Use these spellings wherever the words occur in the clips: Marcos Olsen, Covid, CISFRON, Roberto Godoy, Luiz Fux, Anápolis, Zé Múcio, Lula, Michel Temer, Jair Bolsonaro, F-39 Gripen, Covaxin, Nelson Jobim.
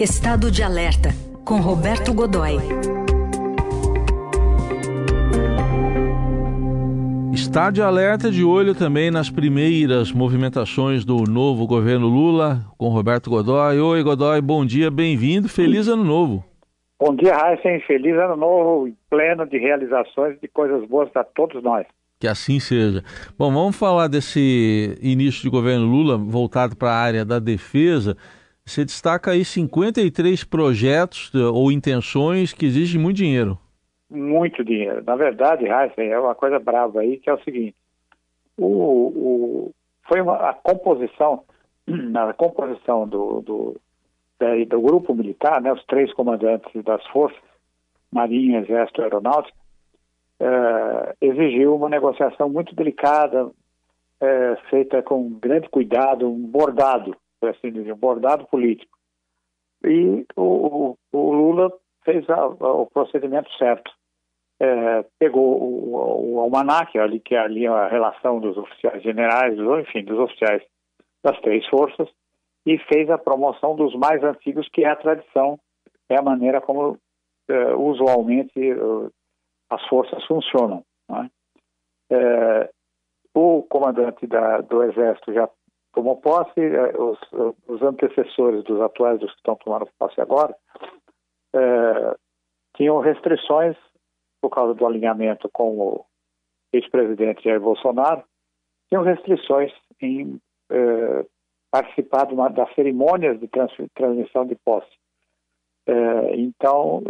Estado de Alerta, com Roberto Godoy. Estado de Alerta de olho também nas primeiras movimentações do novo governo Lula, com Roberto Godoy. Oi, Godoy, bom dia, bem-vindo, feliz ano novo. Bom dia, Raíssen, feliz ano novo, pleno de realizações, de coisas boas para todos nós. Que assim seja. Bom, vamos falar desse início de governo Lula voltado para a área da defesa. Você destaca aí 53 projetos ou intenções que exigem muito dinheiro. Muito dinheiro. Na verdade, Raíssen, é uma coisa brava aí, que é o seguinte. A composição do grupo militar, né, os três comandantes das forças, Marinha, Exército e Aeronáutica, exigiu uma negociação muito delicada, feita com grande cuidado, um bordado, por assim dizer, um bordado político. E o Lula fez o procedimento certo. Pegou o almanaque, que é ali a relação dos oficiais generais, enfim, dos oficiais das três forças, e fez a promoção dos mais antigos, que é a tradição, é a maneira como usualmente as forças funcionam, né? O comandante do Exército já tomou posse, os antecessores dos atuais, dos que estão tomando posse agora, tinham restrições por causa do alinhamento com o ex-presidente Jair Bolsonaro, tinham restrições em participar das cerimônias de transmissão de posse. Então,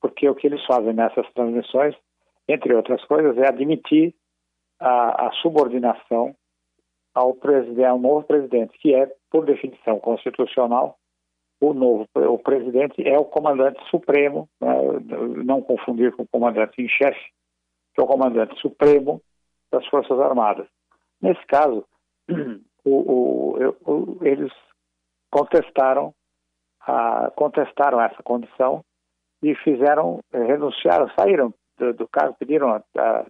porque o que eles fazem nessas transmissões, entre outras coisas, é admitir a subordinação ao novo presidente, que é, por definição constitucional, o presidente é o comandante supremo, né? Não confundir com o comandante em chefe, que é o comandante supremo das Forças Armadas. Nesse caso, eles contestaram essa condição e renunciaram, saíram do cargo, pediram a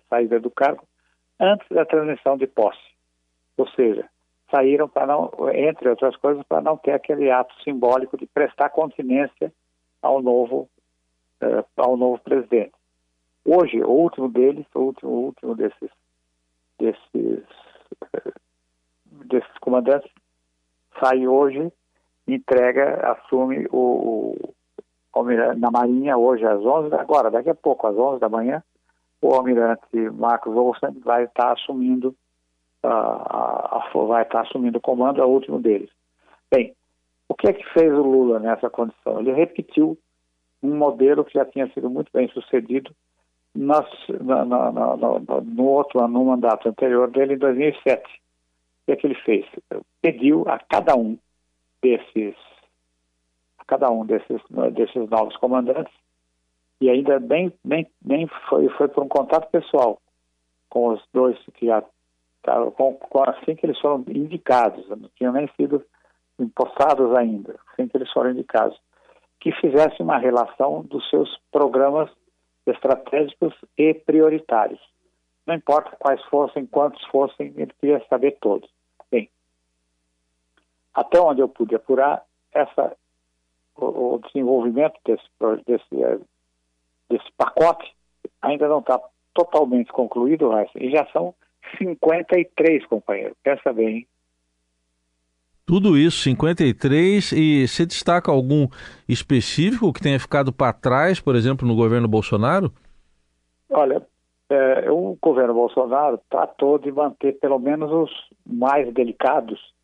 saída do cargo antes da transmissão de posse. Ou seja, saíram para não, entre outras coisas, para não ter aquele ato simbólico de prestar continência ao novo presidente. Hoje, o último desses comandantes sai hoje, assume na Marinha hoje daqui a pouco, às 11 da manhã, o almirante Marcos Olsen vai estar assumindo o comando, é o último deles. Bem, o que é que fez o Lula nessa condição? Ele repetiu um modelo que já tinha sido muito bem sucedido no mandato anterior dele, em 2007. O que é que ele fez? Pediu a cada um desses novos comandantes, e ainda bem foi por um contato pessoal com os dois que já assim que eles foram indicados, não tinham nem sido empossados ainda, assim que eles foram indicados, que fizesse uma relação dos seus programas estratégicos e prioritários. Não importa quais fossem, quantos fossem, ele queria saber todos. Bem, até onde eu pude apurar, o desenvolvimento desse pacote ainda não está totalmente concluído, e já são 53, companheiro. Pensa bem. Tudo isso, 53, e você destaca algum específico que tenha ficado para trás, por exemplo, no governo Bolsonaro? Olha, o governo Bolsonaro tratou de manter pelo menos os mais delicados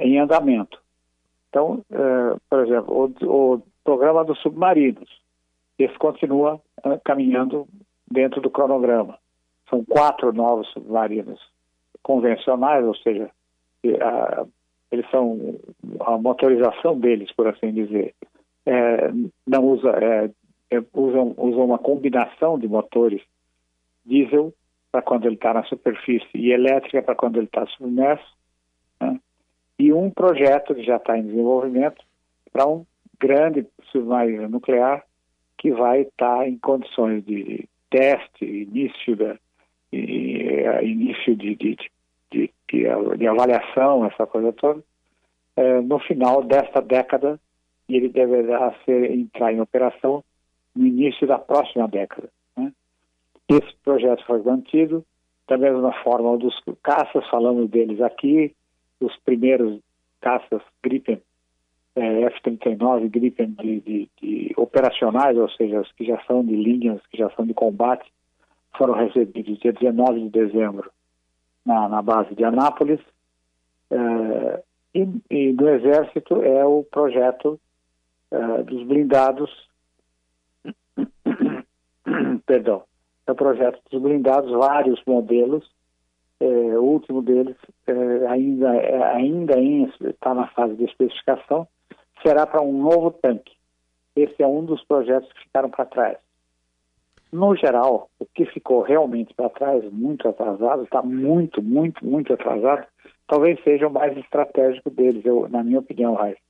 em andamento. Então, por exemplo, o programa dos submarinos, esse continua caminhando dentro do cronograma. São 4 novos submarinos convencionais, ou seja, eles são a motorização deles, por assim dizer, usam uma combinação de motores diesel para quando ele está na superfície e elétrica para quando ele está submerso, né? E um projeto que já está em desenvolvimento para um grande submarino nuclear que vai estar em condições de teste, início de avaliação, essa coisa toda, no final desta década, e ele deverá entrar em operação no início da próxima década, né? Esse projeto foi mantido, da mesma forma dos caças, falamos deles aqui, os primeiros caças Gripen, F-39 Gripen de operacionais, ou seja, os que já são de linha, os que já são de combate, foram recebidos dia 19 de dezembro na base de Anápolis. E do Exército é o projeto dos blindados, perdão, é o projeto dos blindados, vários modelos, o último deles ainda está na fase de especificação, será para um novo tanque. Esse é um dos projetos que ficaram para trás. No geral, o que ficou realmente para trás, muito atrasado, está muito, muito, muito atrasado, talvez seja o mais estratégico deles, na minha opinião, Raíssa,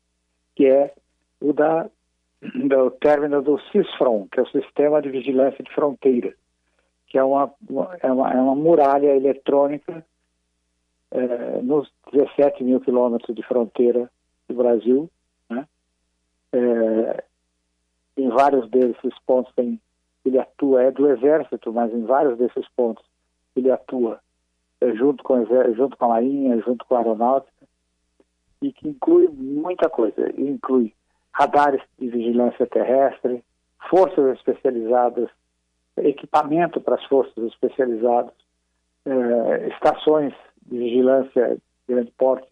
que é o do término do CISFRON, que é o Sistema de Vigilância de Fronteira, que é uma muralha eletrônica nos 17 mil quilômetros de fronteira do Brasil, né? Em vários desses pontos ele atua, é do Exército, mas em vários desses pontos ele atua junto com a Marinha, junto com a Aeronáutica, e que inclui muita coisa. Inclui radares de vigilância terrestre, forças especializadas, equipamento para as forças especializadas, estações de vigilância de grande porte,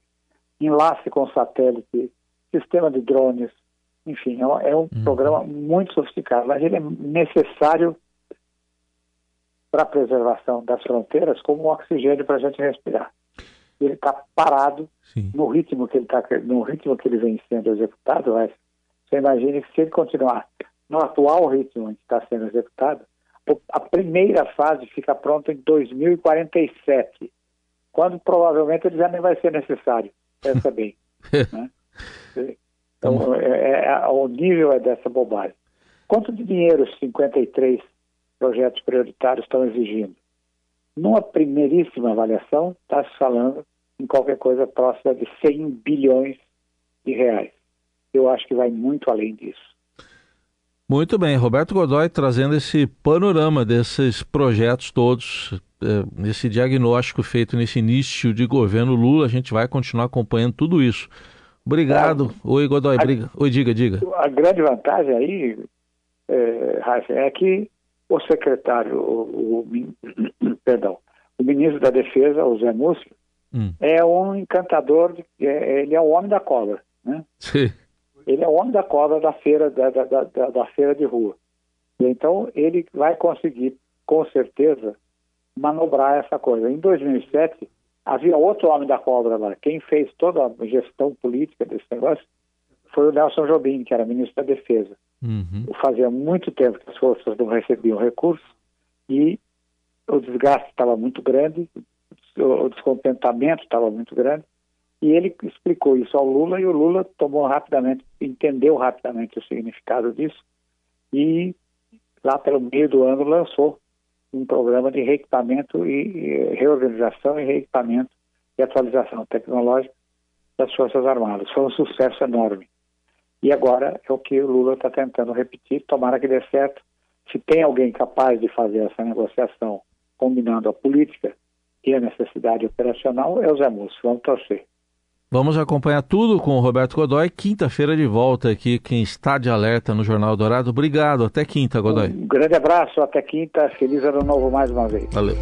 enlace com satélite, sistema de drones. Enfim, é um programa muito sofisticado, mas ele é necessário para a preservação das fronteiras como um oxigênio para a gente respirar. Ele está parado. Sim. No ritmo que ele vem sendo executado, mas você imagina que se ele continuar no atual ritmo que está sendo executado, a primeira fase fica pronta em 2047, quando provavelmente ele já nem vai ser necessário, pensa bem, né? Então, o nível é dessa bobagem. Quanto de dinheiro os 53 projetos prioritários estão exigindo? Numa primeiríssima avaliação, está se falando em qualquer coisa próxima de 100 bilhões de reais. Eu acho que vai muito além disso. Muito bem, Roberto Godoy trazendo esse panorama desses projetos todos, esse diagnóstico feito nesse início de governo Lula. A gente vai continuar acompanhando tudo isso. Obrigado. Oi, Godoy. Oi, diga. A grande vantagem aí, Raíssa, é que o secretário, o ministro da Defesa, o Zé Múcio, é um encantador, ele é o homem da cobra, né? Sim. Ele é o homem da cobra da feira, da feira de rua. Então, ele vai conseguir, com certeza, manobrar essa coisa. Em 2007... havia outro homem da cobra lá. Quem fez toda a gestão política desse negócio foi o Nelson Jobim, que era ministro da Defesa. Uhum. Fazia muito tempo que as forças não recebiam recursos e o desgaste estava muito grande, o descontentamento estava muito grande. E ele explicou isso ao Lula e o Lula entendeu rapidamente o significado disso e lá pelo meio do ano lançou um programa de reequipamento e reorganização e reequipamento e atualização tecnológica das Forças Armadas. Foi um sucesso enorme. E agora é o que o Lula está tentando repetir, tomara que dê certo. Se tem alguém capaz de fazer essa negociação combinando a política e a necessidade operacional, é o Zé Múcio. Vamos torcer. Vamos acompanhar tudo com o Roberto Godoy. Quinta-feira de volta aqui, quem está de alerta no Jornal Dourado. Obrigado, até quinta, Godoy. Um grande abraço, até quinta. Feliz ano novo mais uma vez. Valeu.